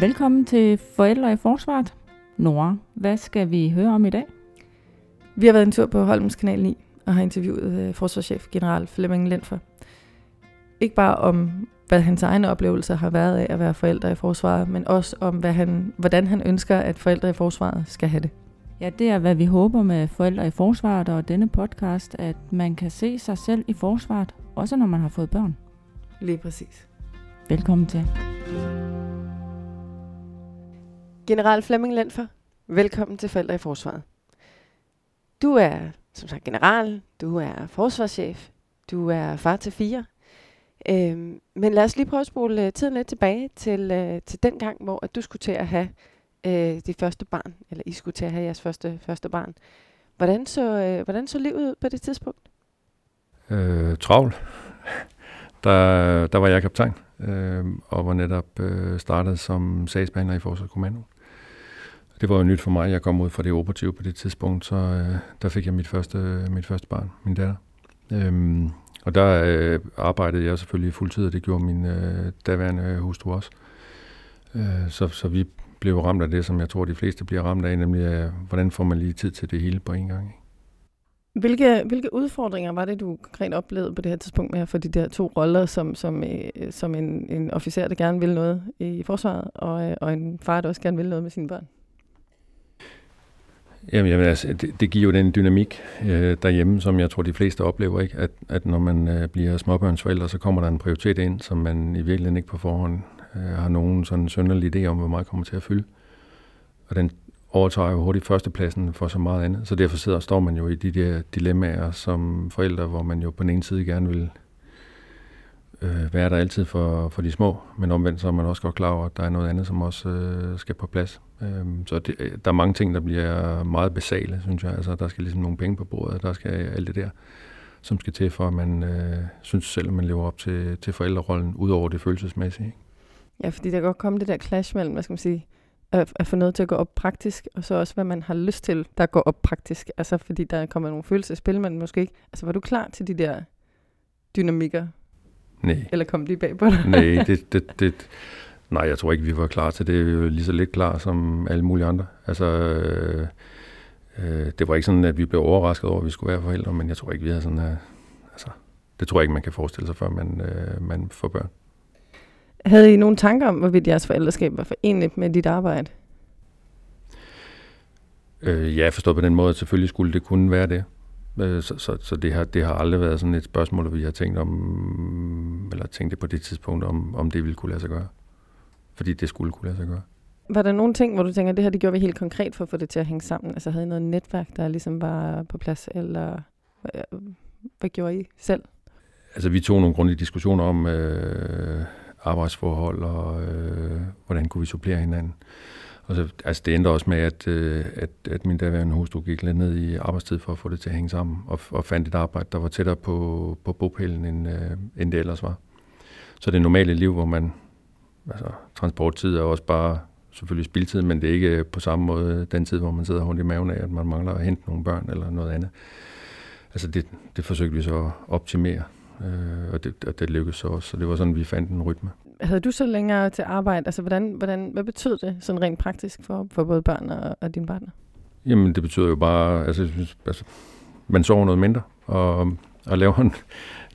Velkommen til Forældre i Forsvaret. Nora, hvad skal vi høre om i dag? Vi har været en tur på Holmens Kanal 9 og har interviewet forsvarschef general Flemming Lentfer. Ikke bare om, hvad hans egne oplevelser har været af at være forældre i forsvaret, men også om, hvordan han ønsker, at forældre i forsvaret skal have det. Ja, det er, hvad vi håber med Forældre i Forsvaret og denne podcast, at man kan se sig selv i forsvaret, også når man har fået børn. Lige præcis. Velkommen til. General Flemming Lentfer, velkommen til Forældre i Forsvaret. Du er, som sagt, general, du er forsvarschef, du er far til 4. Men lad os lige prøve at spole tiden lidt tilbage til den gang, hvor at du skulle til at have dit første barn, eller I skulle til at have jeres første barn. Hvordan så livet ud på det tidspunkt? Travlt. Der var jeg kaptajn, og var netop startet som sagsbehandler i Forsvarskommandoen. Det var jo nyt for mig. Jeg kom ud fra det operative på det tidspunkt, så der fik jeg mit første barn, min datter. Og der arbejdede jeg selvfølgelig fuldtid, og det gjorde min daværende hustru også. Så vi blev ramt af det, som jeg tror, de fleste bliver ramt af, nemlig hvordan får man lige tid til det hele på en gang. Ikke? Hvilke udfordringer var det, du konkret oplevede på det her tidspunkt med at få de der 2 roller, som en officer, der gerne vil noget i forsvaret, og en far, der også gerne vil noget med sine børn? Jamen altså, det giver jo den dynamik derhjemme, som jeg tror, de fleste oplever, ikke? At når man bliver småbørnsforældre, så kommer der en prioritet ind, som man i virkeligheden ikke på forhånd har nogen sådan synderlig idé om, hvor meget kommer til at fylde. Og den overtager jo hurtigt førstepladsen for så meget andet. Så derfor står man jo i de der dilemmaer som forældre, hvor man jo på den ene side gerne vil være der altid for de små, men omvendt så er man også godt klar over, at der er noget andet, som også skal på plads. Der er mange ting, der bliver meget basale, synes jeg. Altså, der skal ligesom nogle penge på bordet, der skal alt det der, som skal til for, at man synes selv, at man lever op til forældrerollen, ud over det følelsesmæssige. Ikke? Ja, fordi der kan godt komme det der clash mellem, hvad skal man sige, at få noget til at gå op praktisk, og så også, hvad man har lyst til, der går op praktisk. Altså, fordi der kommer nogle følelser i spil, men måske ikke. Altså, var du klar til de der dynamikker? Nej. Eller kom lige bag på dig? Nej, nej, jeg tror ikke, vi var klar til det. Vi var lige så lidt klar som alle mulige andre. Altså, det var ikke sådan, at vi blev overrasket over, at vi skulle være forældre, men jeg tror ikke, vi havde sådan... det tror jeg ikke, man kan forestille sig, før man får børn. Havde I nogle tanker om, hvorvidt jeres forældreskab var forenligt med dit arbejde? Ja, forstået på den måde, at selvfølgelig skulle det kunne være det. Så det har aldrig været sådan et spørgsmål, vi har tænkt om, eller tænkte på det tidspunkt, om det ville kunne lade sig gøre. Fordi det skulle kunne lade sig gøre. Var der nogle ting, hvor du tænker, at det her, det gjorde vi helt konkret for at få det til at hænge sammen? Altså havde I noget netværk, der ligesom var på plads, eller hvad gjorde I selv? Altså vi tog nogle grundige diskussioner om arbejdsforhold, og hvordan kunne vi supplere hinanden. Og så, altså det endte også med, at min daværende hustru gik lidt ned i arbejdstid for at få det til at hænge sammen, og fandt et arbejde, der var tættere på bopælen, end det ellers var. Så det normale liv, hvor man... Altså, transporttid er også bare selvfølgelig spildtid, men det er ikke på samme måde den tid, hvor man sidder rundt i maven af, at man mangler at hente nogle børn eller noget andet. Altså det forsøgte vi så at optimere, og det lykkedes så også, så det var sådan, vi fandt en rytme. Havde du så længere til arbejde? Altså, hvad betød det sådan rent praktisk for både børn og dine partner? Jamen, det betyder jo bare, altså man sover noget mindre, og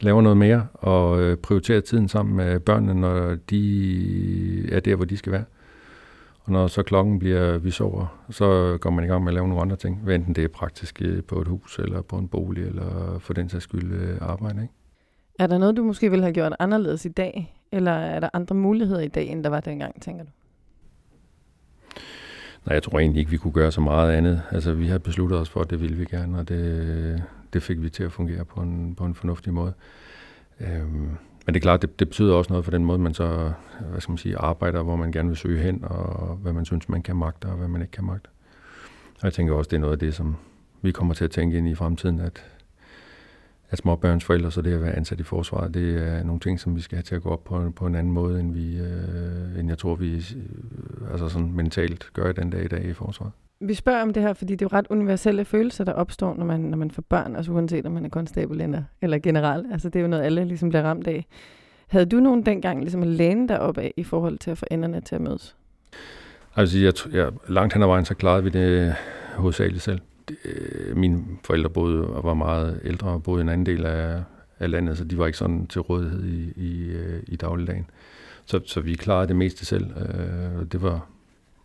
laver noget mere, og prioriterer tiden sammen med børnene, når de er der, hvor de skal være. Og når så klokken bliver, vi sover, så går man i gang med at lave nogle andre ting, hvad enten det er praktisk på et hus, eller på en bolig, eller for den sags skyld arbejde. Ikke? Er der noget, du måske ville have gjort anderledes i dag, eller er der andre muligheder i dag, end der var dengang, tænker du? Nej, jeg tror egentlig ikke, vi kunne gøre så meget andet. Altså, vi har besluttet os for, at det ville vi gerne, og det fik vi til at fungere på en fornuftig måde. Men det er klart, det betyder også noget for den måde, man så arbejder, hvor man gerne vil søge hen, og hvad man synes, man kan magte, og hvad man ikke kan magte. Og jeg tænker også, det er noget af det, som vi kommer til at tænke ind i fremtiden, at småbørnsforældre, så det at være ansat i forsvaret, det er nogle ting, som vi skal have til at gå op på en anden måde, end vi, end jeg tror, vi altså sådan mentalt gør den dag i dag i forsvaret. Vi spørger om det her, fordi det er jo ret universelle følelser, der opstår, når man får børn, altså uanset om man er konstabel eller general. Altså det er jo noget, alle ligesom bliver ramt af. Havde du nogen dengang ligesom at læne dig op af i forhold til at få enderne til at mødes? Altså, jeg langt hen ad vejen, så klarede vi det hovedsageligt selv. Mine forældre boede og var meget ældre og boede i en anden del af landet, så de var ikke sådan til rådighed i dagligdagen. Så vi klarede det meste selv, og det var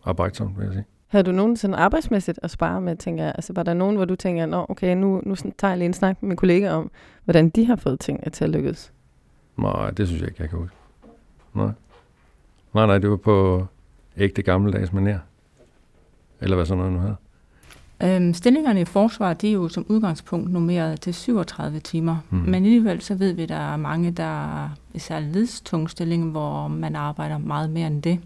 arbejdsomt, vil jeg sige. Havde du nogensinde arbejdsmæssigt at spare med, tænker jeg? Altså, var der nogen, hvor du tænker, nå, okay, nu tager jeg lige en snak med mine kollegaer om, hvordan de har fået ting til at lykkes? Nej, det synes jeg ikke, jeg kan huske. Nej, det var på ægte gammeldags manér. Eller hvad sådan noget nu havde. Stillingerne i forsvaret, de er jo som udgangspunkt normeret til 37 timer. Mm. Men alligevel så ved vi, at der er mange, der især ledstunge stillinger, hvor man arbejder meget mere end det.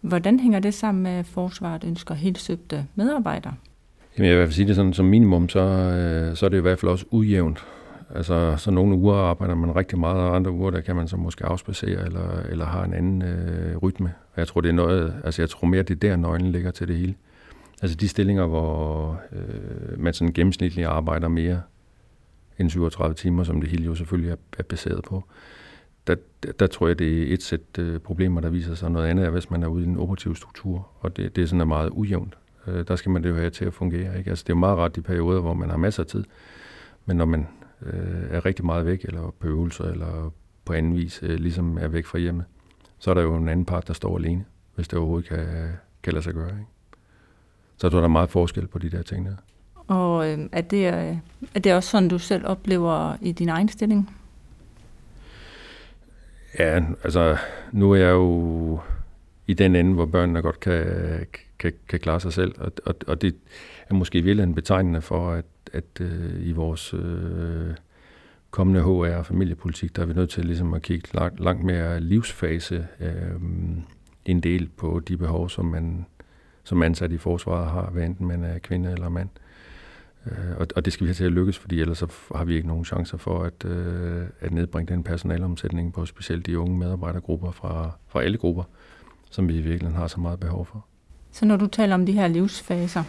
Hvordan hænger det sammen med, at forsvaret ønsker helt søgte medarbejdere? Jamen, jeg vil sige det sådan, som minimum, så er det i hvert fald også ujævnt. Altså, så nogle uger arbejder man rigtig meget, og andre uger, der kan man så måske afspacere eller har en anden rytme. Jeg tror, det er noget, altså jeg tror mere, det er der, nøglen ligger til det hele. Altså de stillinger, hvor man sådan gennemsnitligt arbejder mere end 37 timer, som det hele jo selvfølgelig er baseret på, der tror jeg, det er et sæt problemer, der viser sig. Noget andet er, hvis man er ude i en operativ struktur, og det er sådan meget ujævnt. Der skal man det jo have til at fungere, ikke? Altså det er jo meget rart de perioder, hvor man har masser af tid, men når man er rigtig meget væk, eller på øvelser, eller på anden vis ligesom er væk fra hjemmet, så er der jo en anden part, der står alene, hvis det overhovedet kan lade sig gøre, ikke? Så tror der er meget forskel på de der ting der. Og er det også sådan, du selv oplever i din egen stilling? Ja, altså nu er jeg jo i den ende, hvor børnene godt kan klare sig selv, og det er måske i virkeligheden betegnende for, at i vores kommende HR- og familiepolitik, der er vi nødt til ligesom at kigge langt mere livsfase en del på de behov, som man som ansat i forsvaret har, hvad enten man er kvinde eller mand. Og det skal vi have til at lykkes, fordi ellers så har vi ikke nogen chancer for at nedbringe den personalomsætning på specielt de unge medarbejdergrupper fra alle grupper, som vi i virkeligheden har så meget behov for. Så når du taler om de her livsfaser,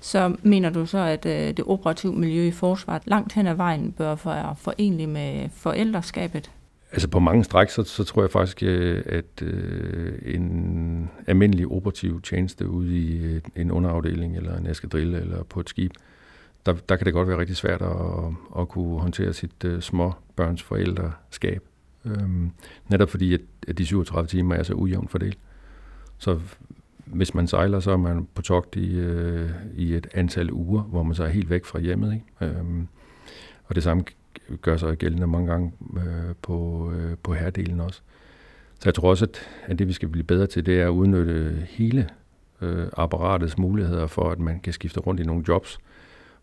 så mener du så, at det operative miljø i forsvaret langt hen ad vejen bør være forenligt med forældreskabet? Altså på mange stræk, så tror jeg faktisk, at en almindelig operativ tjeneste ude i en underafdeling eller en eskadrille eller på et skib, der kan det godt være rigtig svært at kunne håndtere sit småbørns forældreskab. Netop fordi, at de 37 timer er så ujævnt fordelt. Så hvis man sejler, så er man på togt i et antal uger, hvor man så er helt væk fra hjemmet, ikke? Og det samme gør sig gældende mange gange på herredelen også. Så jeg tror også, at det vi skal blive bedre til, det er at udnytte hele apparatets muligheder for, at man kan skifte rundt i nogle jobs,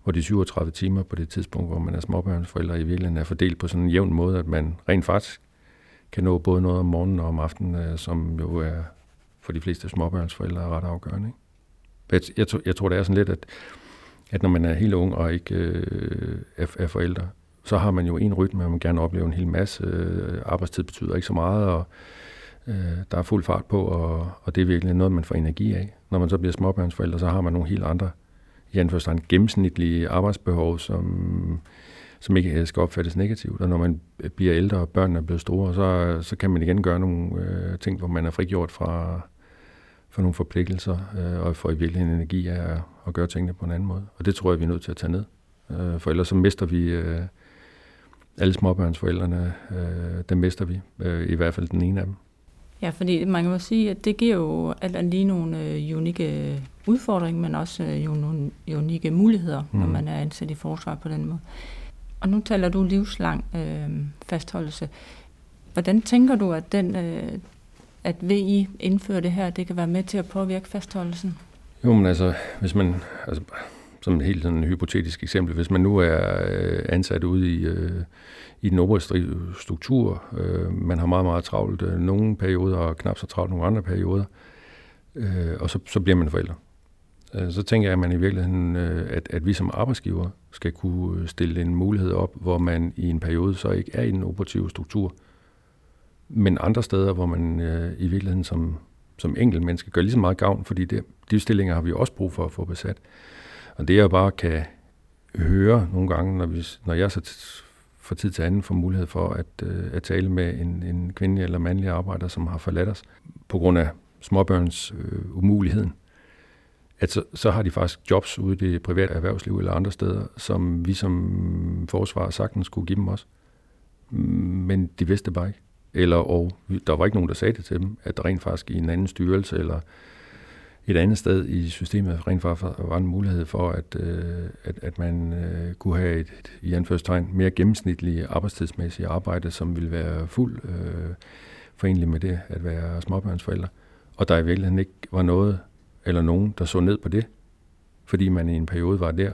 hvor de 37 timer på det tidspunkt, hvor man er småbørnsforældre, i virkeligheden er fordelt på sådan en jævn måde, at man rent faktisk kan nå både noget om morgenen og om aftenen, som jo er for de fleste småbørnsforældre ret afgørende, ikke? Jeg tror, det er sådan lidt, at når man er helt ung og ikke er forældre, så har man jo en rytme, og man gerne oplever en hel masse. Arbejdstid betyder ikke så meget, og der er fuld fart på, og det er virkelig noget, man får energi af. Når man så bliver småbørnsforældre, så har man nogle helt andre, i anførselstegn, gennemsnitlige arbejdsbehov, som ikke skal opfattes negativt. Og når man bliver ældre, og børnene er blevet store, så kan man igen gøre nogle ting, hvor man er frigjort fra nogle forpligtelser, og får i virkeligheden energi af at gøre tingene på en anden måde. Og det tror jeg, vi er nødt til at tage ned. For ellers så mister vi... Alle småbørnsforældrene, dem mister vi. I hvert fald den ene af dem. Ja, fordi man kan jo sige, at det giver jo alt lige nogle unikke udfordringer, men også jo nogle unikke muligheder, når man er ansat i forsvaret på den måde. Og nu taler du livslang fastholdelse. Hvordan tænker du, at at VI indfører det her, det kan være med til at påvirke fastholdelsen? Jo, men altså, hvis man... Altså som et helt sådan hypotetisk eksempel. Hvis man nu er ansat ude i den operative struktur, man har meget, meget travlt nogle perioder, og knap så travlt nogle andre perioder, og så bliver man forældre. Så tænker jeg, at man i virkeligheden, at vi som arbejdsgiver skal kunne stille en mulighed op, hvor man i en periode så ikke er i den operative struktur, men andre steder, hvor man i virkeligheden som enkeltmenneske gør lige så meget gavn, fordi de stillinger har vi også brug for at få besat. Og det jeg bare kan høre nogle gange, når jeg så fra tid til anden får mulighed for at tale med en kvindelig eller mandlig arbejder, som har forladt os på grund af småbørns umuligheden, at så har de faktisk jobs ude i det private erhvervsliv eller andre steder, som vi som forsvarer sagtens kunne give dem også. Men de vidste bare ikke. Og der var ikke nogen, der sagde det til dem, at der rent faktisk i en anden styrelse eller et andet sted i systemet rent faktisk var en mulighed for, at man kunne have et i anførselstegn mere gennemsnitligt arbejdstidsmæssigt arbejde, som ville være fuld forenligt med det at være småbørnsforældre. Og der i virkeligheden ikke var noget eller nogen, der så ned på det, fordi man i en periode var der.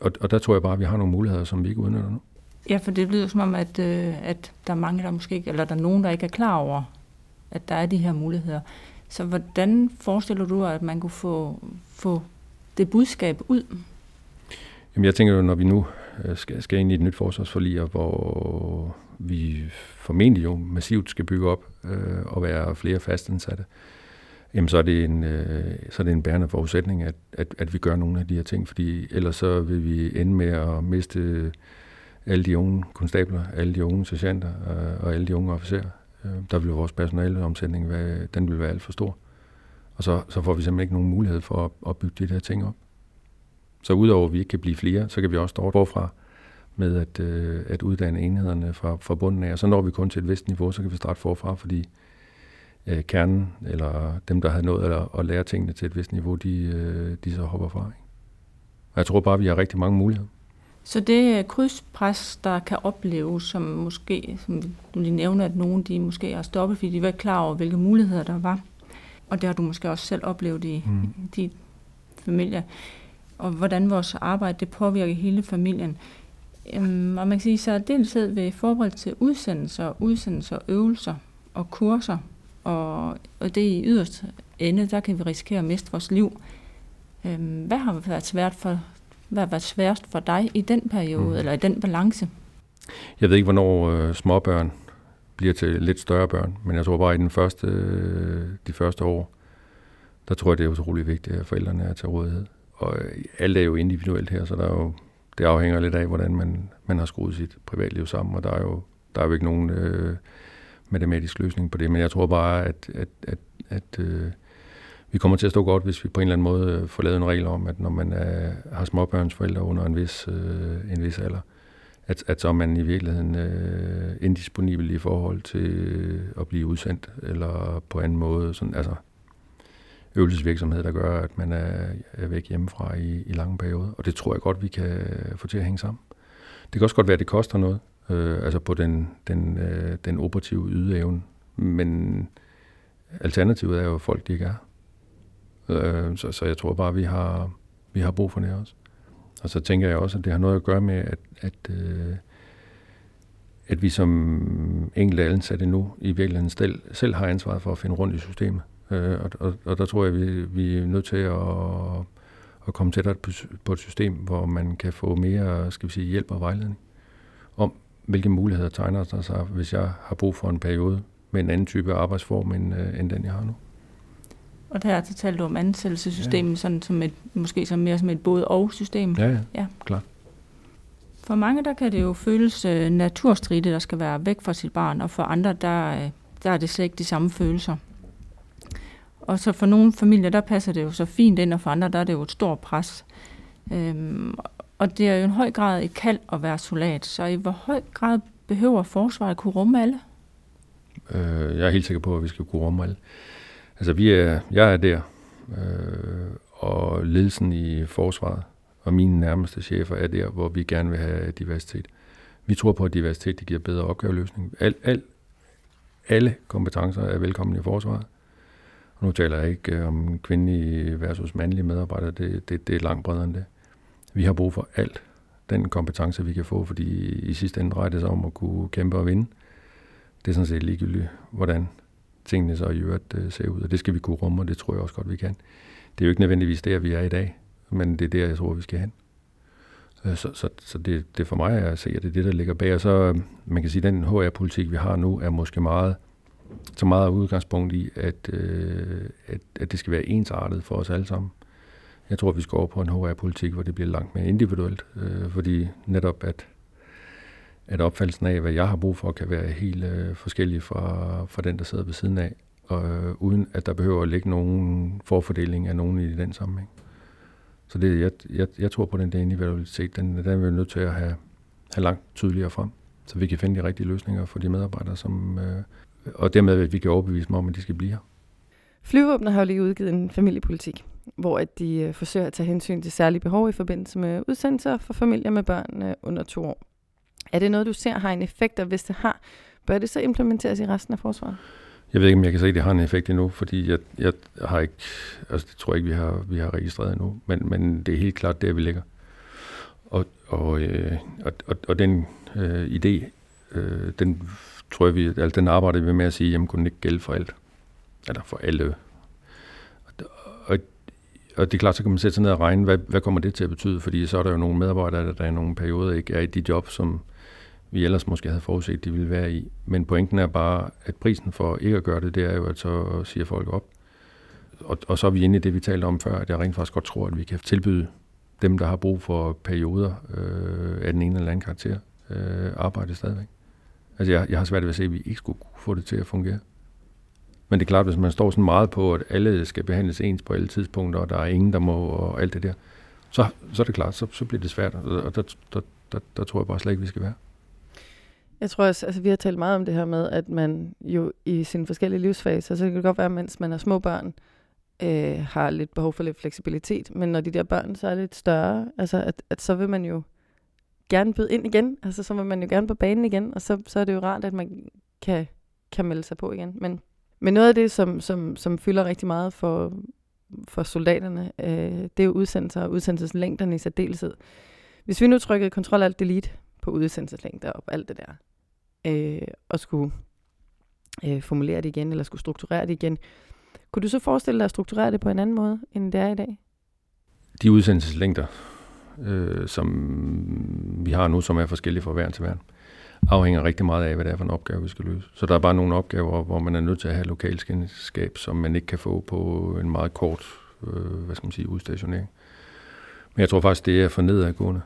Og der tror jeg bare, at vi har nogle muligheder, som vi ikke udnytter nu. Ja, for det lyder som om, at der er mange, der måske ikke, eller der er nogen, der ikke er klar over, at der er de her muligheder. Så hvordan forestiller du dig, at man kunne få det budskab ud? Jamen jeg tænker jo, når vi nu skal ind i et nyt forsvarsforlig, hvor vi formentlig jo massivt skal bygge op og være flere fastansatte, jamen så er det en bærende forudsætning, at vi gør nogle af de her ting, fordi ellers så vil vi ende med at miste alle de unge konstabler, alle de unge sergeanter og alle de unge officerer. Der vil vores personaleomsætning være alt for stor. Og så får vi simpelthen ikke nogen mulighed for at bygge de her ting op. Så udover at vi ikke kan blive flere, så kan vi også stå forfra med at uddanne enhederne fra bunden af. Og så når vi kun til et vist niveau, så kan vi starte forfra, fordi kernen eller dem, der havde nået at lære tingene til et vist niveau, de så hopper fra. Ikke? Og jeg tror bare, vi har rigtig mange muligheder. Så det krydspres, der kan opleves, som du lige nævner, at nogen de måske har stoppet, fordi de var ikke klar over, hvilke muligheder der var. Og det har du måske også selv oplevet i dit familie. Og hvordan vores arbejde det påvirker hele familien. Og man kan sige, så dels ved forberedelse til udsendelser, øvelser og kurser. Og det i yderst ende, der kan vi risikere at miste vores liv. Hvad har været svært for Hvad var sværest for dig i den periode, eller i den balance? Jeg ved ikke, hvornår småbørn bliver til lidt større børn, men jeg tror bare, at i de første år, der tror jeg, det er utrolig vigtigt, at forældrene er til rådighed. Og alt er jo individuelt her, så det afhænger lidt af, hvordan man har skruet sit privatliv sammen, og der er jo ikke nogen matematisk løsning på det, men jeg tror bare, at vi kommer til at stå godt, hvis vi på en eller anden måde får lavet en regel om, at når man har småbørnsforældre under en vis alder, at så er man i virkeligheden indisponibel i forhold til at blive udsendt, eller på anden måde, sådan, altså øvelsesvirksomhed, der gør, at man er væk hjemmefra i lange perioder. Og det tror jeg godt, vi kan få til at hænge sammen. Det kan også godt være, at det koster noget, altså på den operative ydeevne, men alternativet er jo folk, de ikke er. Så jeg tror bare, at vi har brug for det også. Og så tænker jeg også, at det har noget at gøre med, at vi som enkelte ansatte nu i virkeligheden selv har ansvaret for at finde rundt i systemet. Og der tror jeg, at vi er nødt til at komme tættere på et system, hvor man kan få mere, skal vi sige, hjælp og vejledning om, hvilke muligheder tegner sig, hvis jeg har brug for en periode med en anden type arbejdsform, end den jeg har nu. Og der talte du om ansættelsessystemet, ja. Sådan som et både-og-system. Ja, klart. For mange, der kan det jo føles naturstridigt, der skal være væk fra sit barn, og for andre, der er det slet ikke de samme følelser. Og så for nogle familier, der passer det jo så fint ind, og for andre, der er det jo et stort pres. Og det er jo i høj grad et kald at være soldat, så i hvor høj grad behøver forsvaret kunne rumme alle? Jeg er helt sikker på, at vi skal kunne rumme alle. Altså jeg er der, og ledelsen i forsvaret og mine nærmeste chefer er der, hvor vi gerne vil have diversitet. Vi tror på, at diversitet det giver bedre opgaveløsning. Alle kompetencer er velkomne i forsvaret. Og nu taler jeg ikke om kvindelige versus mandlige medarbejdere, det er langt bredere end det. Vi har brug for alt den kompetence, vi kan få, fordi i sidste ende drejer det sig om at kunne kæmpe og vinde. Det er sådan set ligegyldigt, hvordan tingene så i øvrigt ser ud, og det skal vi kunne rumme, og det tror jeg også godt, vi kan. Det er jo ikke nødvendigvis der, vi er i dag, men det er der, jeg tror, vi skal hen. Så det for mig at se, at det er det, der ligger bag. Og så, man kan sige, at den HR-politik, vi har nu, er måske meget udgangspunkt i, at det skal være ensartet for os alle sammen. Jeg tror, vi skal over på en HR-politik, hvor det bliver langt mere individuelt, fordi netop at at opfattelsen af, hvad jeg har brug for, kan være helt forskellig fra den, der sidder ved siden af, og uden at der behøver at ligge nogen forfordeling af nogen i den sammenhæng. Så det, jeg tror på den der individualitet, den er vi nødt til at have langt tydeligere frem, så vi kan finde de rigtige løsninger for de medarbejdere, som, og dermed at vi kan overbevise dem om, at de skal blive her. Flyvevåbnet har jo lige udgivet en familiepolitik, hvor at de forsøger at tage hensyn til særlige behov i forbindelse med udsendelser for familier med børn under 2 år. Er det noget, du ser har en effekt, og hvis det har, bør det så implementeres i resten af forsvaret? Jeg ved ikke, om jeg kan se, at det har en effekt endnu, fordi jeg har ikke, altså det tror jeg ikke, vi har registreret endnu, men det er helt klart der, vi ligger. Og den idé, den tror jeg, den arbejder vi med at sige, jamen kunne den ikke gælde for alt, eller for alle. Og det er klart, så kan man sætte sig ned og regne, hvad kommer det til at betyde, fordi så er der jo nogle medarbejdere, der i nogle perioder ikke er i de job, som vi ellers måske havde forudset, de ville være i. Men pointen er bare, at prisen for ikke at gøre det, det er jo, at så siger folk op. Og så er vi inde i det, vi talte om før, at jeg rent faktisk godt tror, at vi kan tilbyde dem, der har brug for perioder af den ene eller anden karakter, arbejde stadigvæk. Altså jeg har svært ved at se, at vi ikke skulle få det til at fungere. Men det er klart, hvis man står sådan meget på, at alle skal behandles ens på alle tidspunkter, og der er ingen, der må, og alt det der, så er det klart, så bliver det svært, og der tror jeg bare slet ikke, vi skal være. Jeg tror også, altså vi har talt meget om det her med, at man jo i sine forskellige livsfaser, så kan det godt være, mens man har små børn, har lidt behov for lidt fleksibilitet, men når de der børn så er lidt større, altså at så vil man jo gerne byde ind igen, altså så vil man jo gerne på banen igen, og så er det jo rart, at man kan melde sig på igen, men noget af det, som fylder rigtig meget for soldaterne, det er jo udsendelser og udsendelseslængderne i særdeleshed. Hvis vi nu trykkede Ctrl-Alt-Delete på udsendelseslængder og alt det der, og skulle formulere det igen, eller skulle strukturere det igen, kunne du så forestille dig at strukturere det på en anden måde, end det er i dag? De udsendelseslængder, som vi har nu, som er forskellige fra værn til værn, afhænger rigtig meget af, hvad det er for en opgave, vi skal løse. Så der er bare nogle opgaver, hvor man er nødt til at have lokalskendskab, som man ikke kan få på en meget kort udstationering. Men jeg tror faktisk, det er for nedadgående.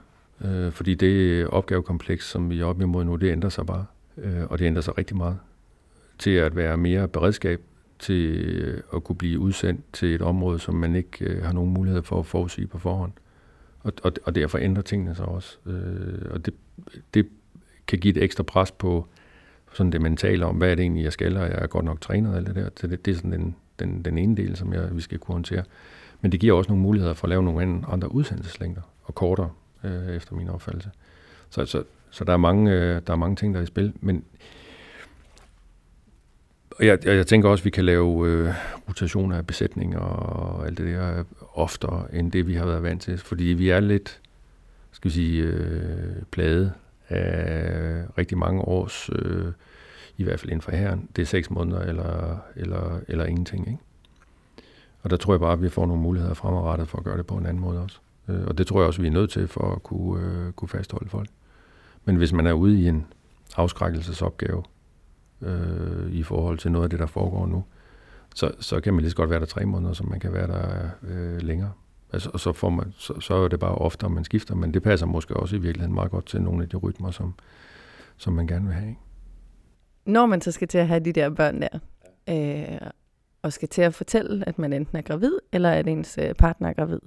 Fordi det opgavekompleks, som vi er oppe imod nu, det ændrer sig bare. Og det ændrer sig rigtig meget. Til at være mere beredskab, til at kunne blive udsendt til et område, som man ikke har nogen mulighed for at forudsige på forhånd. Og derfor ændrer tingene sig også. Og det kan give et ekstra pres på sådan det mentale om, hvad er det egentlig, jeg skal, og jeg er godt nok trænet, eller det der. Så det er sådan den ene del, som vi skal kunne håndtere. Men det giver også nogle muligheder for at lave nogle andre udsendelseslængder, og kortere, efter min opfattelse. Så der er mange ting, der er i spil, men jeg tænker også, at vi kan lave rotationer af besætninger og alt det der oftere, end det vi har været vant til, fordi vi er lidt, skal vi sige, plade af rigtig mange års, i hvert fald inden for hæren, det er 6 måneder eller ingenting, ikke? Og der tror jeg bare, at vi får nogle muligheder fremadrettet for at gøre det på en anden måde også. Og det tror jeg også, vi er nødt til for at kunne fastholde folk. Men hvis man er ude i en afskrækkelsesopgave i forhold til noget af det, der foregår nu, så kan man lige så godt være der 3 måneder, som man kan være der længere. Altså, og så er det bare oftere, man skifter, men det passer måske også i virkeligheden meget godt til nogle af de rytmer, som man gerne vil have. Ikke? Når man så skal til at have de der børn der, og skal til at fortælle, at man enten er gravid, eller at ens partner er gravid,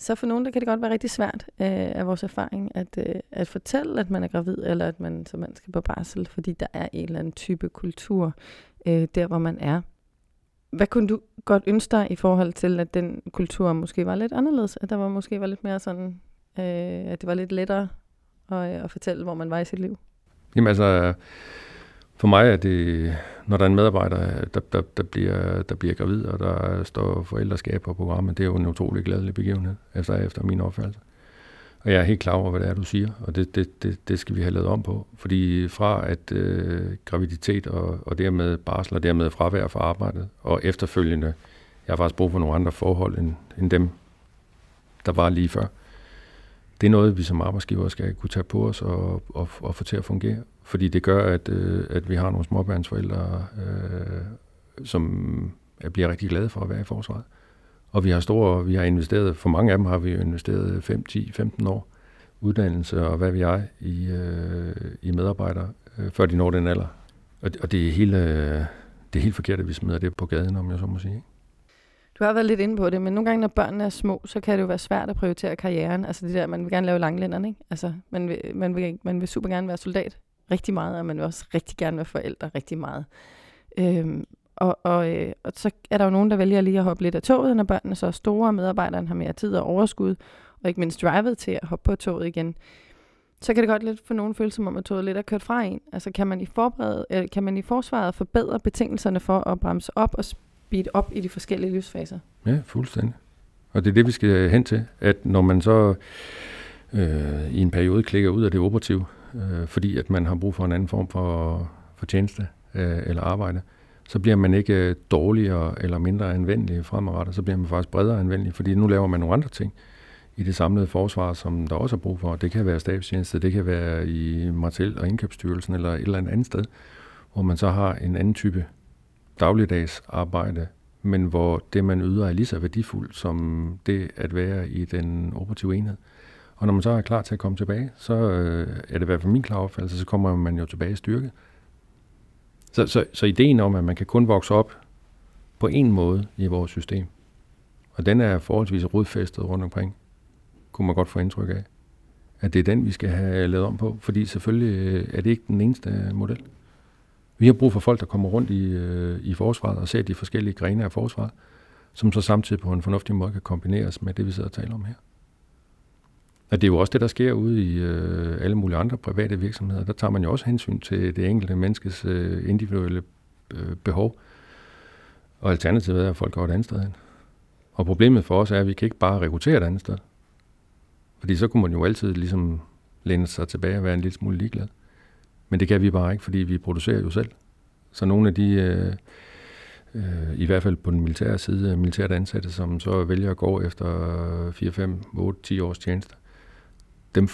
så for nogen, der kan det godt være rigtig svært af vores erfaring at fortælle, at man er gravid, eller at man som man skal på barsel, fordi der er en eller anden type kultur der, hvor man er. Hvad kunne du godt ønske dig i forhold til, at den kultur måske var lidt anderledes? At der var måske var lidt mere sådan, at det var lidt lettere at fortælle, hvor man var i sit liv? Jamen altså, for mig er det, når der er en medarbejder, der bliver gravid, og der står forældreskab på programmet, det er jo en utrolig glædelig begivenhed, efter min opfattelse. Og jeg er helt klar over, hvad det er, du siger, og det skal vi have lavet om på. Fordi fra at graviditet og dermed barsel og dermed fravær fra arbejdet, og efterfølgende, jeg har faktisk brug for nogle andre forhold end dem, der var lige før. Det er noget, vi som arbejdsgiver skal kunne tage på os og få til at fungere. Fordi det gør, at vi har nogle småbørnsforældre, som bliver rigtig glade for at være i forsvaret. Og vi har investeret, for mange af dem har vi investeret 5, 10, 15 år uddannelse og hvad ved jeg i medarbejdere, før de når den alder. Og det er helt forkert, at vi smider det på gaden, om jeg så må sige. Du har været lidt inde på det, men nogle gange, når børnene er små, så kan det jo være svært at prioritere karrieren. Altså det der, man vil gerne lave langlænderne, ikke? Altså man vil super gerne være soldat rigtig meget, og man vil også rigtig gerne være forældre rigtig meget. Og så er der jo nogen, der vælger lige at hoppe lidt af toget, når børnene så er store, og medarbejderen har mere tid og overskud, og ikke mindst drivet til at hoppe på toget igen. Så kan det godt lidt for nogen føles som om, at toget lidt er kørt fra en. Altså kan man i forsvaret forbedre betingelserne for at bremse op og speede op i de forskellige livsfaser? Ja, fuldstændig. Og det er det, vi skal hen til, at når man så i en periode klikker ud af det operative, fordi at man har brug for en anden form for tjeneste eller arbejde, så bliver man ikke dårligere eller mindre anvendelig fremadrettet, så bliver man faktisk bredere anvendelig, fordi nu laver man nogle andre ting i det samlede forsvar, som der også er brug for. Det kan være stabstjeneste, det kan være i Materiel og Indkøbsstyrelsen eller et eller andet sted, hvor man så har en anden type dagligdagsarbejde, men hvor det, man yder, er lige så værdifuldt som det at være i den operative enhed. Og når man så er klar til at komme tilbage, så er det i hvert fald min klare opfattelse, så kommer man jo tilbage i styrke. Så ideen om, at man kan kun vokse op på en måde i vores system, og den er forholdsvis rodfæstet rundt omkring, kunne man godt få indtryk af, at det er den, vi skal have lavet om på, fordi selvfølgelig er det ikke den eneste model. Vi har brug for folk, der kommer rundt i forsvaret og ser de forskellige grene af forsvaret, som så samtidig på en fornuftig måde kan kombineres med det, vi sidder og taler om her. Og det er jo også det, der sker ude i alle mulige andre private virksomheder. Der tager man jo også hensyn til det enkelte menneskes individuelle behov. Og alternativet er, at folk går et andet sted hen. Og problemet for os er, at vi kan ikke bare rekruttere et andet sted. Fordi så kunne man jo altid ligesom læne sig tilbage og være en lille smule ligeglad. Men det kan vi bare ikke, fordi vi producerer jo selv. Så nogle af de, i hvert fald på den militære side, militært ansatte, som så vælger at gå efter 4, 5, 8, 10 års tjenester, dem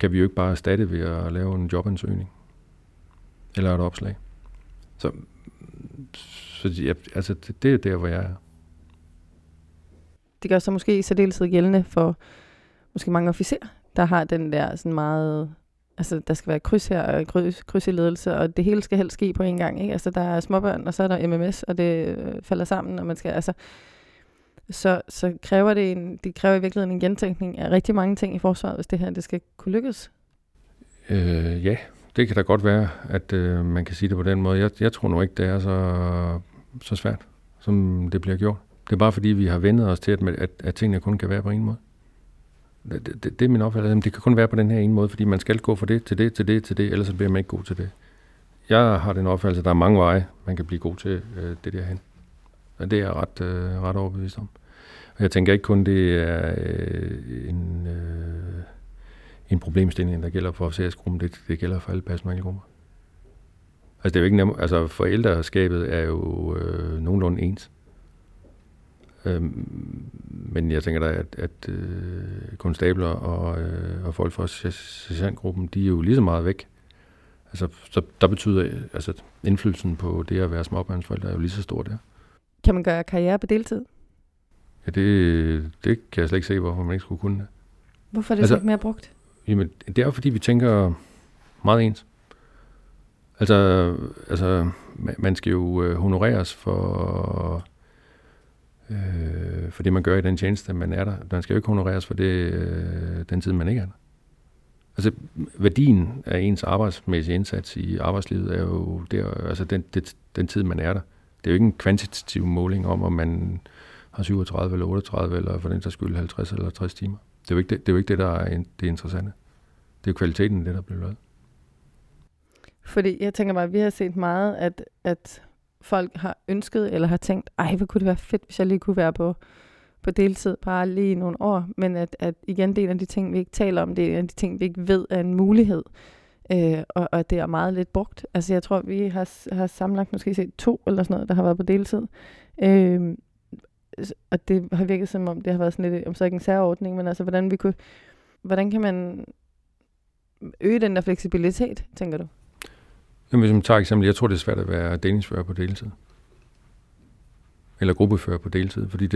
kan vi jo ikke bare erstatte ved at lave en jobansøgning eller et opslag. Så det er der, hvor jeg er. Det gør så måske i særdeleshed gældende for måske mange officerer, der har den der sådan meget... Altså, der skal være kryds her og kryds i ledelse, og det hele skal helst ske på en gang, ikke? Altså, der er småbørn, og så er der MMS, og det falder sammen, og man skal, altså... Så kræver det kræver i virkeligheden en gentænkning af rigtig mange ting i forsvaret, hvis det her, det skal kunne lykkes. Ja, det kan da godt være, at man kan sige det på den måde. Jeg tror nu ikke, det er så svært, som det bliver gjort. Det er bare fordi, vi har vendet os til, at tingene kun kan være på en måde. Det er min opfattelse. Det kan kun være på den her ene måde, fordi man skal gå fra det til det, til det, til det, ellers så bliver man ikke god til det. Jeg har den opfattelse, at der er mange veje, man kan blive god til det derhen. Og det er jeg ret overbevist om. Og jeg tænker ikke kun, det er en problemstilling, der gælder for CSG-gruppen. Det gælder for alle personalegrupper. Altså, det er jo ikke nemt. Altså, forældreskabet er jo nogenlunde ens. Men jeg tænker da, at konstabler og folk fra sergeantgruppen, de er jo lige så meget væk. Altså, så der betyder, altså, indflydelsen på det at være småbørnsforældre er jo lige så stor der. Kan man gøre karriere på deltid? Ja, det kan jeg slet ikke se, hvorfor man ikke skulle kunne det. Hvorfor er det altså, så ikke mere brugt? Jamen, det er jo fordi, vi tænker meget ens. Altså man skal jo honoreres for det, man gør i den tjeneste, man er der. Man skal jo ikke honoreres for det, den tid, man ikke er der. Altså, værdien af ens arbejdsmæssige indsats i arbejdslivet er jo der, altså den tid, man er der. Det er jo ikke en kvantitativ måling om man har 37 eller 38 eller for den sags skyld 50 eller 60 timer. Det er jo ikke det, der er det interessante. Det er jo kvaliteten af det, der bliver lavet. Fordi jeg tænker bare, at vi har set meget, at folk har ønsket eller har tænkt, hvor kunne det være fedt, hvis jeg lige kunne være på deltid bare lige nogle år, men at igen, det er en af de ting, vi ikke taler om, det er en af de ting, vi ikke ved er en mulighed, og det er meget lidt brugt. Altså jeg tror, vi har sammenlagt måske set 2 eller sådan noget, der har været på deltid, og det har virket som om, det har været sådan lidt, om så ikke en særordning, men altså hvordan kan man øge den der fleksibilitet, tænker du? Jamen, hvis man tager eksempel, jeg tror, det er svært at være delingsfører på deltid. Eller gruppefører på deltid, fordi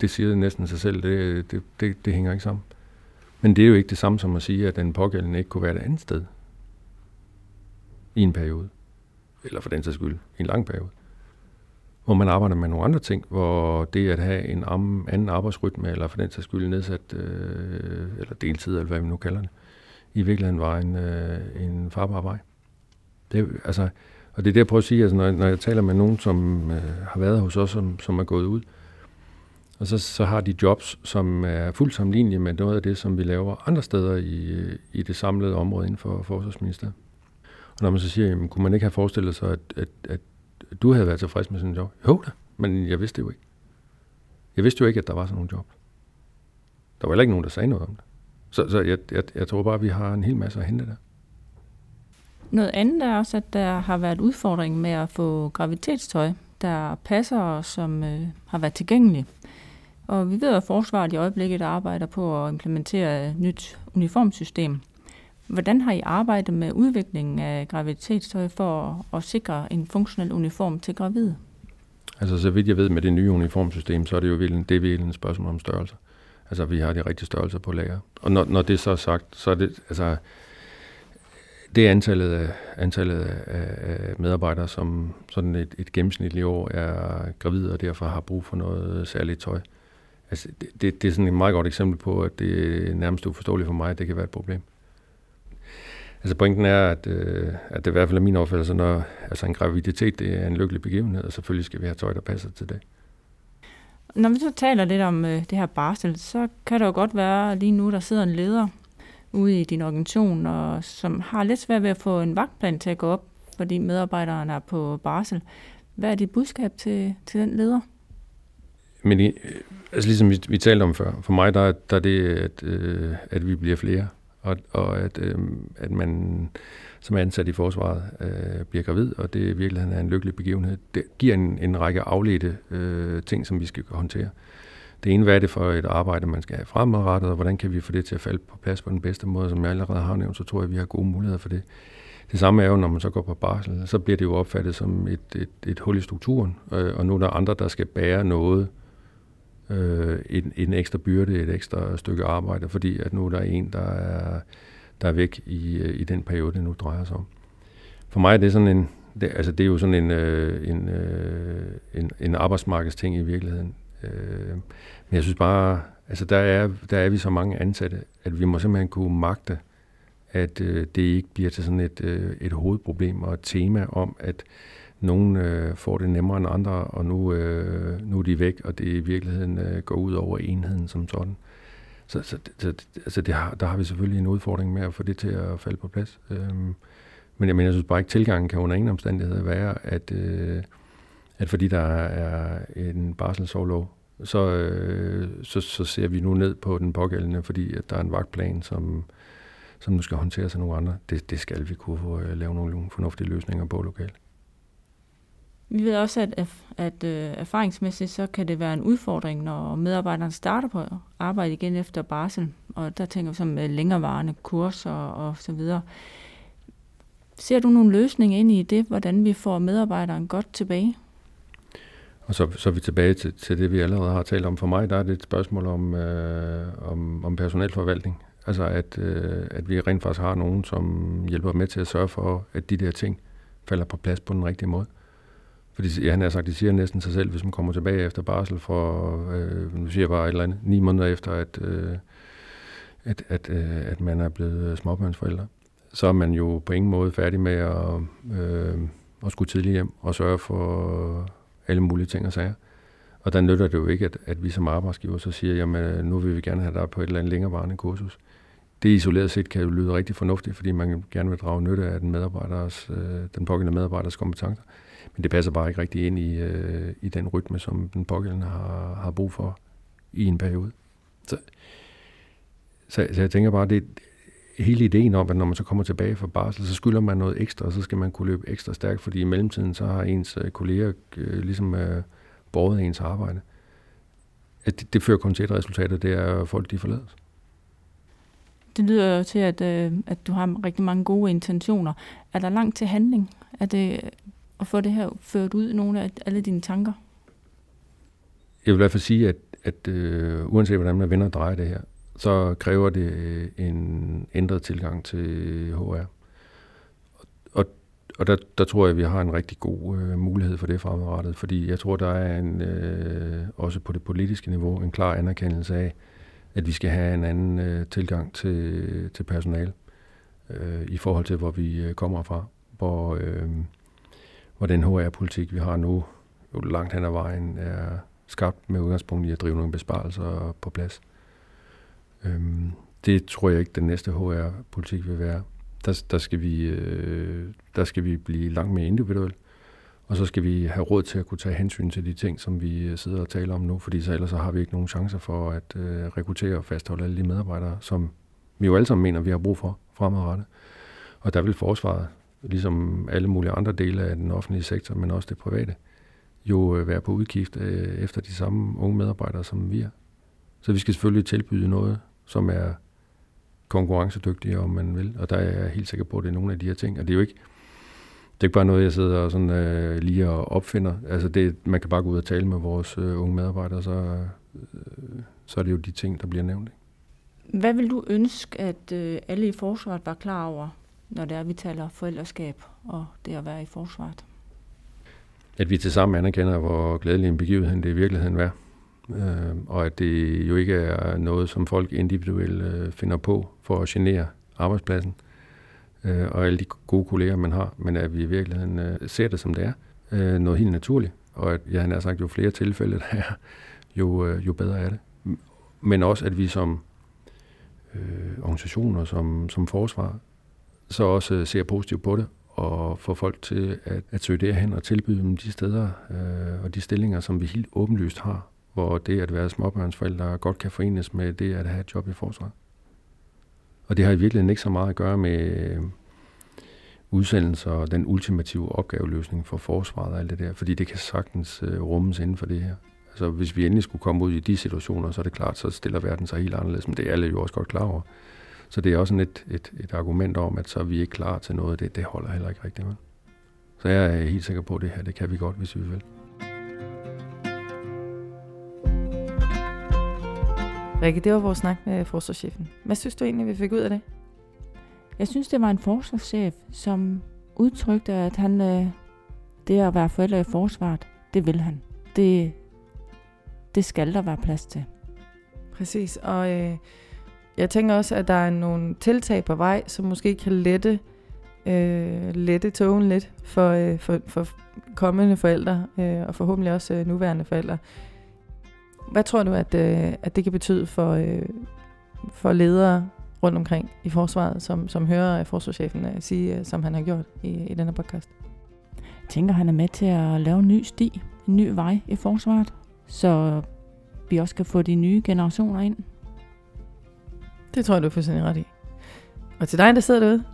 det siger næsten sig selv, det hænger ikke sammen. Men det er jo ikke det samme som at sige, at den pågældende ikke kunne være et andet sted i en periode. Eller for den sags skyld, en lang periode. Hvor man arbejder med nogle andre ting, hvor det at have en anden arbejdsrytme, eller for den sags skyld nedsat, eller deltid, eller hvad vi nu kalder det, i virkeligheden var en farbar vej. Det, altså, og det er det, jeg prøver at sige, altså, når jeg taler med nogen, som har været hos os, som er gået ud, og så har de jobs, som er fuldt sammenlignelige med noget af det, som vi laver andre steder i det samlede område inden for Forsvarsministeriet. Og når man så siger, jamen, kunne man ikke have forestillet sig, at du havde været tilfreds med sådan en job? Jo da, men jeg vidste jo ikke. Jeg vidste jo ikke, at der var sådan nogle job. Der var heller ikke nogen, der sagde noget om det. Så jeg tror bare, vi har en hel masse at hente der. Noget andet er også, at der har været udfordring med at få graviditetstøj, der passer og som har været tilgængelige. Og vi ved, at Forsvaret i øjeblikket arbejder på at implementere et nyt uniformsystem. Hvordan har I arbejdet med udviklingen af graviditetstøj for at sikre en funktionel uniform til gravide? Altså, så vidt jeg ved med det nye uniformsystem, så er det jo virkelig et spørgsmål om størrelse. Altså, vi har de rigtige størrelser på lager. Og når det så er sagt, så er det, altså, det er antallet af medarbejdere, som sådan et gennemsnitligt år er gravide og derfor har brug for noget særligt tøj. Altså, det er sådan et meget godt eksempel på, at det er nærmest uforståeligt for mig, at det kan være et problem. Altså, pointen er, at det i hvert fald er min opfattelse, når altså en graviditet det er en lykkelig begivenhed, og selvfølgelig skal vi have tøj, der passer til det. Når vi så taler lidt om det her barsel, så kan det jo godt være lige nu, der sidder en leder ude i din organisation, og som har lidt svært ved at få en vagtplan til at gå op, fordi medarbejderen er på barsel. Hvad er dit budskab til den leder? Men altså ligesom vi talte om før, for mig der er det, at vi bliver flere, og at man som er ansat i Forsvaret bliver gravid, og det i virkeligheden er en lykkelig begivenhed. Det giver en række afledte ting, som vi skal håndtere. Det ene, hvad er det for et arbejde, man skal have fremadrettet, og hvordan kan vi få det til at falde på plads på den bedste måde, som jeg allerede har nævnt, så tror jeg, at vi har gode muligheder for det. Det samme er jo, når man så går på barsel, så bliver det jo opfattet som et hul i strukturen, og nu er der andre, der skal bære noget, en ekstra byrde, et ekstra stykke arbejde, fordi at nu er der en, der er væk i den periode, det nu drejer sig om. For mig er det sådan en arbejdsmarkedsting i virkeligheden. Men jeg synes bare, altså der er vi så mange ansatte, at vi må simpelthen kunne magte, at det ikke bliver til sådan et hovedproblem og et tema om, at nogen får det nemmere end andre, og nu er de væk, og det i virkeligheden går ud over enheden som sådan. Så altså der har vi selvfølgelig en udfordring med at få det til at falde på plads. Men jeg synes bare ikke, tilgangen kan under ingen omstændigheder være, at fordi der er en barselsorlov, så ser vi nu ned på den pågældende, fordi at der er en vagtplan, som nu skal håndteres af nogle andre. Det skal vi kunne lave nogle fornuftige løsninger på lokalt. Vi ved også, at erfaringsmæssigt så kan det være en udfordring, når medarbejderen starter på arbejde igen efter barsel, og der tænker vi som længerevarende kurser og så videre. Ser du nogle løsninger ind i det, hvordan vi får medarbejderen godt tilbage? Og så er vi tilbage til det, vi allerede har talt om. For mig der er det et spørgsmål om personelforvaltning. Altså at vi rent faktisk har nogen, som hjælper med til at sørge for, at de der ting falder på plads på den rigtige måde. Fordi han har sagt, det siger næsten sig selv, hvis man kommer tilbage efter barsel for, nu siger jeg bare et eller andet, 9 måneder efter, at man er blevet småbørnsforældre. Så er man jo på ingen måde færdig med at skulle tidligt hjem og sørge for alle mulige ting og sager. Og der nytter det jo ikke, at vi som arbejdsgiver så siger, jamen nu vil vi gerne have dig på et eller andet længerevarende kursus. Det isoleret set kan jo lyde rigtig fornuftigt, fordi man gerne vil drage nytte af den pågældende medarbejders kompetencer. Men det passer bare ikke rigtig ind i den rytme, som den pågældende har brug for i en periode. Så jeg tænker bare, det hele ideen om, at når man så kommer tilbage fra barsel, så skylder man noget ekstra, og så skal man kunne løbe ekstra stærkt, fordi i mellemtiden så har ens kolleger ligesom båret ens arbejde. At det fører kun til et resultat, og det er, at folk de forlades. Det lyder jo til, at du har rigtig mange gode intentioner. Er der langt til handling? Er det at få det her ført ud, nogle af alle dine tanker? Jeg vil i hvert fald sige, at uanset hvordan man vender og drejer det her, så kræver det en ændret tilgang til HR. Og der tror jeg, vi har en rigtig god mulighed for det fremadrettet, fordi jeg tror, der er en, også på det politiske niveau en klar anerkendelse af, at vi skal have en anden tilgang til personale i forhold til, hvor vi kommer fra, hvor den HR-politik, vi har nu, jo langt hen ad vejen er skabt med udgangspunkt i at drive nogle besparelser på plads. Det tror jeg ikke, den næste HR-politik vil være. Der skal vi blive langt mere individuelle, og så skal vi have råd til at kunne tage hensyn til de ting, som vi sidder og taler om nu, fordi så ellers så har vi ikke nogen chancer for at rekruttere og fastholde alle de medarbejdere, som vi jo alle sammen mener, vi har brug for fremadrettet. Og der vil forsvaret, ligesom alle mulige andre dele af den offentlige sektor, men også det private, jo være på udkig efter de samme unge medarbejdere, som vi er. Så vi skal selvfølgelig tilbyde noget, som er konkurrencedygtige, om man vil. Og der er jeg helt sikker på, at det er nogle af de her ting. Og det er jo ikke, bare noget, jeg sidder og sådan, lige og opfinder. Altså det, man kan bare gå ud og tale med vores unge medarbejdere, så er det jo de ting, der bliver nævnt. Hvad vil du ønske, at alle i forsvaret var klar over, når det er, vi taler forældreskab og det at være i forsvaret? At vi tilsammen anerkender, hvor glædelig en begivenhed det i virkeligheden er. Og at det jo ikke er noget, som folk individuelt finder på for at genere arbejdspladsen og alle de gode kolleger, man har, men at vi i virkeligheden ser det, som det er. Noget helt naturligt, og at, jeg har sagt, jo flere tilfælde der er, jo bedre er det. Men også, at vi som organisationer, som forsvar, så også ser positivt på det og får folk til at søge derhen og tilbyde dem de steder og de stillinger, som vi helt åbenlyst har, hvor det at være småbørnsforældre godt kan forenes med det at have et job i forsvaret. Og det har i virkeligheden ikke så meget at gøre med udsendelser og den ultimative opgaveløsning for forsvaret og alt det der, fordi det kan sagtens rummes inden for det her. Altså hvis vi endelig skulle komme ud i de situationer, så er det klart, så stiller verden sig helt anderledes, men det er alle jo også godt klar over. Så det er også et argument om, at så er vi ikke klar til noget, det holder heller ikke rigtigt med. Så jeg er helt sikker på, at det her, det kan vi godt, hvis vi vil. Rikke, det var vores snak med forsvarschefen. Hvad synes du egentlig, vi fik ud af det? Jeg synes, det var en forsvarschef, som udtrykte, at han, det at være forældre i forsvaret, det vil han. Det skal der være plads til. Præcis, og jeg tænker også, at der er nogle tiltag på vej, som måske kan lette tågen lidt for kommende forældre, og forhåbentlig også nuværende forældre. Hvad tror du, at det kan betyde for ledere rundt omkring i forsvaret, som hører forsvarschefen sige, som han har gjort i denne podcast? Jeg tænker, han er med til at lave en ny sti, en ny vej i forsvaret, så vi også kan få de nye generationer ind. Det tror jeg, du er fuldstændig ret i. Og til dig, der sidder derude,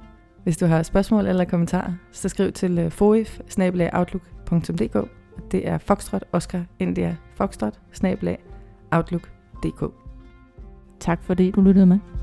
hvis du har spørgsmål eller kommentarer, så skriv til foif@outlook.dk. Det er Foxtrot Oscar India Foxtrot @outlook.dk. Tak fordi du lyttede med.